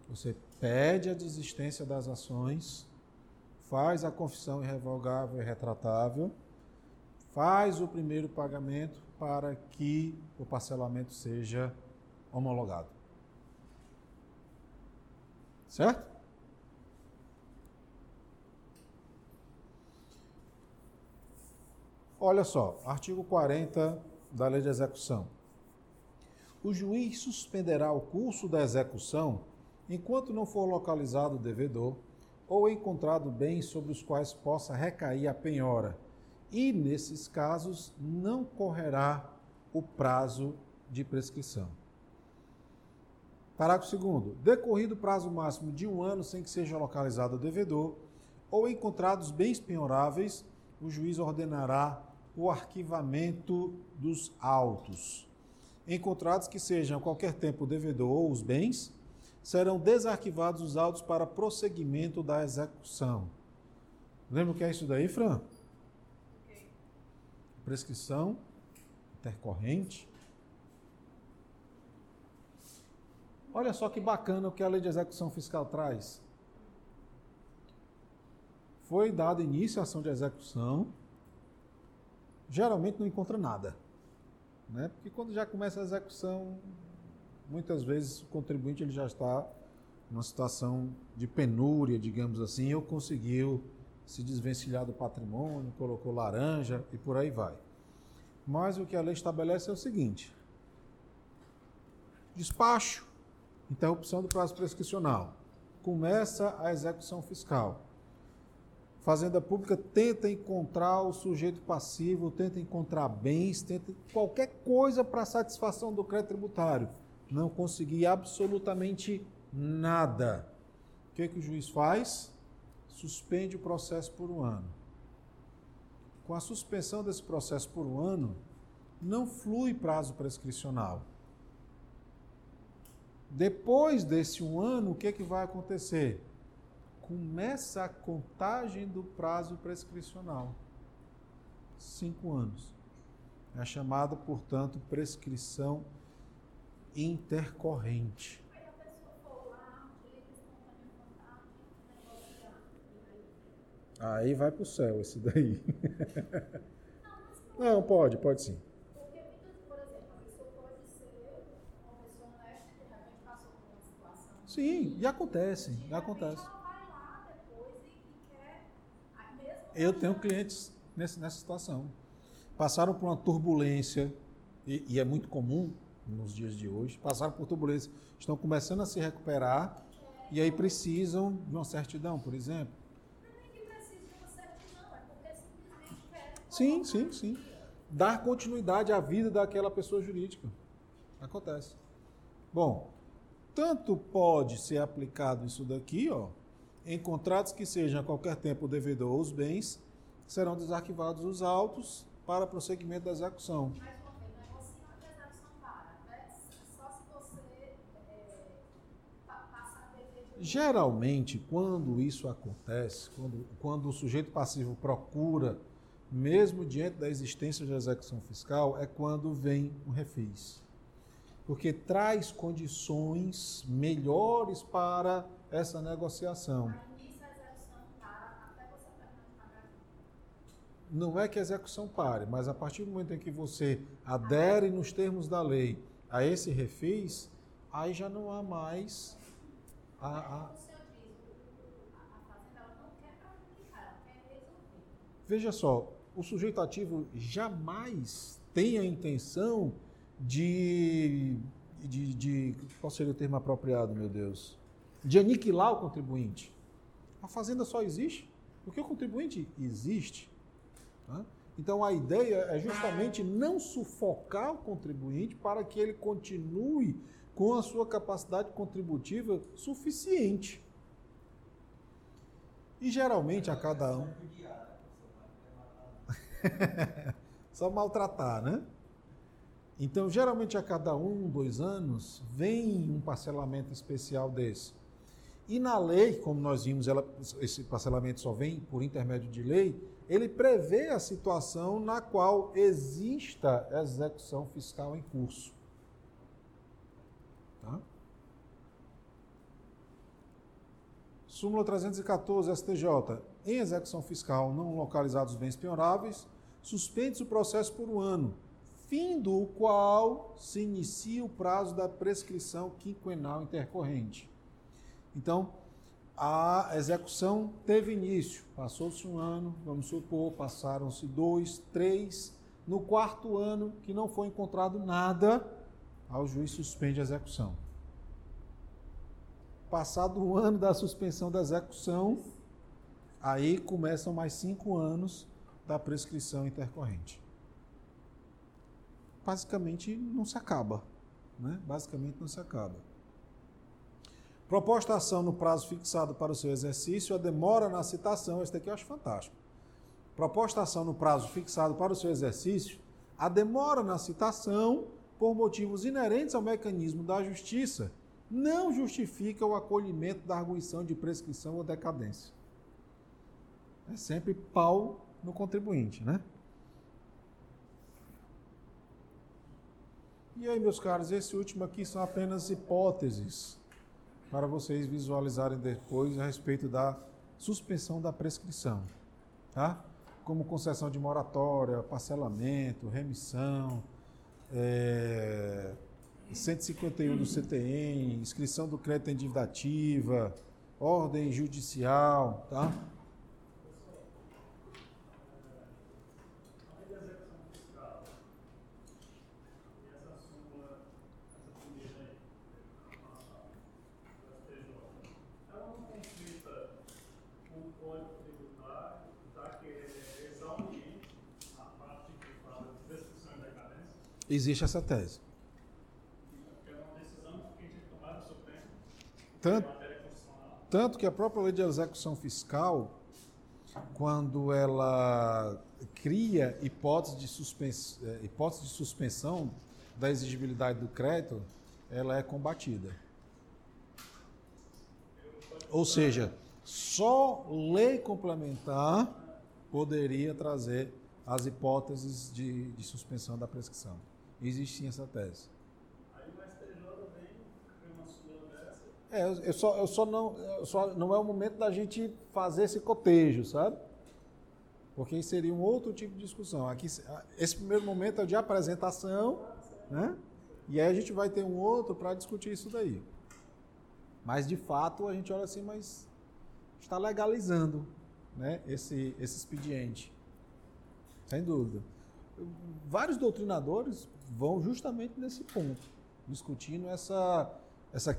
você pede a desistência das ações, faz a confissão irrevogável e retratável, faz o primeiro pagamento para que o parcelamento seja homologado. Certo? Olha só, artigo 40 da Lei de Execução. O juiz suspenderá o curso da execução enquanto não for localizado o devedor ou encontrado bens sobre os quais possa recair a penhora, e, nesses casos, não correrá o prazo de prescrição. Parágrafo 2º. Decorrido o prazo máximo de 1 ano sem que seja localizado o devedor ou encontrados bens penhoráveis, o juiz ordenará o arquivamento dos autos. Encontrados que sejam a qualquer tempo o devedor ou os bens, serão desarquivados os autos para prosseguimento da execução. Lembra o que é isso daí, Fran? Okay. Prescrição intercorrente. Olha só que bacana o que a Lei de Execução Fiscal traz. Foi dado início à ação de execução, geralmente não encontra nada, né? Porque quando já começa a execução, muitas vezes o contribuinte ele já está numa situação de penúria, digamos assim, ou conseguiu se desvencilhar do patrimônio, colocou laranja e por aí vai. Mas o que a lei estabelece é o seguinte: despacho, interrupção do prazo prescricional, começa a execução fiscal. Fazenda Pública tenta encontrar o sujeito passivo, tenta encontrar bens, tenta qualquer coisa para satisfação do crédito tributário. Não conseguir absolutamente nada. O que o juiz faz? Suspende o processo por 1 ano. Com a suspensão desse processo por 1 ano, não flui prazo prescricional. Depois desse 1 ano, o que, vai acontecer? Começa a contagem do prazo prescricional. 5 anos. É chamada, portanto, prescrição intercorrente. Aí vai pro céu esse daí. Não, pode sim. Porque, por exemplo, a pessoa pode ser uma pessoa honesta que realmente passou por uma situação. Sim, e acontece. E acontece. Ela vai lá depois e quer a mesma. Eu tenho clientes nessa situação. Passaram por uma turbulência, e é muito comum nos dias de hoje, passaram por turbulência, estão começando a se recuperar e aí precisam de uma certidão, por exemplo. Sim. Dar continuidade à vida daquela pessoa jurídica. Acontece. Bom, tanto pode ser aplicado isso daqui, ó, em contratos que sejam a qualquer tempo o devedor ou os bens, serão desarquivados os autos para prosseguimento da execução. Mais uma vez, negocia que a execução para, né? Só se você passar a dever de... Geralmente, quando isso acontece, quando o sujeito passivo procura, mesmo diante da existência de execução fiscal, é quando vem um refis. Porque traz condições melhores para essa negociação. Não é que a execução pare, mas a partir do momento em que você adere nos termos da lei a esse refis, aí já não há mais a... Veja só, o sujeito ativo jamais tem a intenção de qual seria o termo apropriado, meu Deus? De aniquilar o contribuinte. A fazenda só existe porque o contribuinte existe. Né? Então, a ideia é justamente não sufocar o contribuinte para que ele continue com a sua capacidade contributiva suficiente. E, geralmente, a cada um... Só maltratar, né? Então, geralmente, a cada 1, 2 anos, vem um parcelamento especial desse. E na lei, como nós vimos, esse parcelamento só vem por intermédio de lei, ele prevê a situação na qual exista execução fiscal em curso. Tá? Súmula 314, STJ. Em execução fiscal não localizados bens penhoráveis, suspende-se o processo por 1 ano, findo o qual se inicia o prazo da prescrição quinquenal intercorrente. Então, a execução teve início, passou-se 1 ano, vamos supor, passaram-se 2, 3, no 4º ano, que não foi encontrado nada, o juiz suspende a execução. Passado 1 ano da suspensão da execução, aí começam mais 5 anos da prescrição intercorrente. Basicamente, não se acaba. Né? Basicamente, não se acaba. Proposta ação no prazo fixado para o seu exercício, a demora na citação, esse daqui eu acho fantástico. Proposta ação no prazo fixado para o seu exercício, a demora na citação, por motivos inerentes ao mecanismo da justiça, não justifica o acolhimento da arguição de prescrição ou decadência. É sempre pau no contribuinte, né? E aí, meus caros, esse último aqui são apenas hipóteses para vocês visualizarem depois a respeito da suspensão da prescrição, tá? Como concessão de moratória, parcelamento, remissão, 151 do CTN, inscrição do crédito em dívida ativa, ordem judicial, tá? Existe essa tese. É uma decisão que a gente tomar no Supremo. Tanto que a própria lei de execução fiscal, quando ela cria hipótese de suspensão da exigibilidade do crédito, ela é combatida. Ou seja, só lei complementar poderia trazer as hipóteses de suspensão da prescrição. Existe sim essa tese. Aí o STJ vem uma súmula dessa? Eu só não é o momento da gente fazer esse cotejo, sabe? porque seria um outro tipo de discussão. Aqui, esse primeiro momento é o de apresentação, né? E aí a gente vai ter um outro para discutir isso daí. Mas, de fato, a gente olha assim, mas está legalizando, né, esse expediente. Sem dúvida. Vários doutrinadores vão justamente nesse ponto, discutindo essa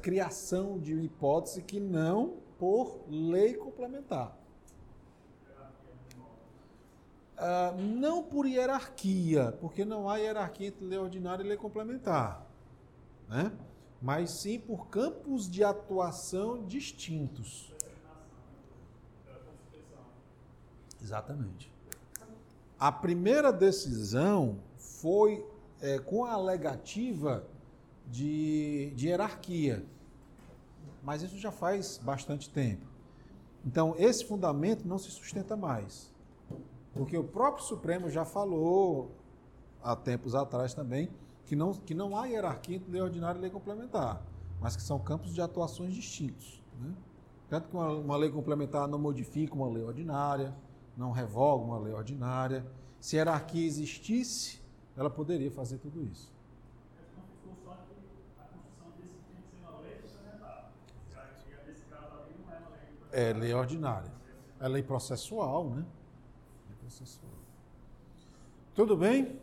criação de hipótese que não por lei complementar. Não por hierarquia, porque não há hierarquia entre lei ordinária e lei complementar, né? Mas sim por campos de atuação distintos. Exatamente. A primeira decisão foi com a alegativa de hierarquia, mas isso já faz bastante tempo. Então, esse fundamento não se sustenta mais, porque o próprio Supremo já falou, há tempos atrás também, que não há hierarquia entre lei ordinária e lei complementar, mas que são campos de atuações distintos, né? Tanto que uma lei complementar não modifica uma lei ordinária, não revoga uma lei ordinária. Se a hierarquia existisse, ela poderia fazer tudo isso. Não ficou só que a construção desse tem que ser uma lei complementar. Nesse caso, a lei não é uma lei complementar. É lei ordinária. É lei processual, né? Lei processual. Tudo bem?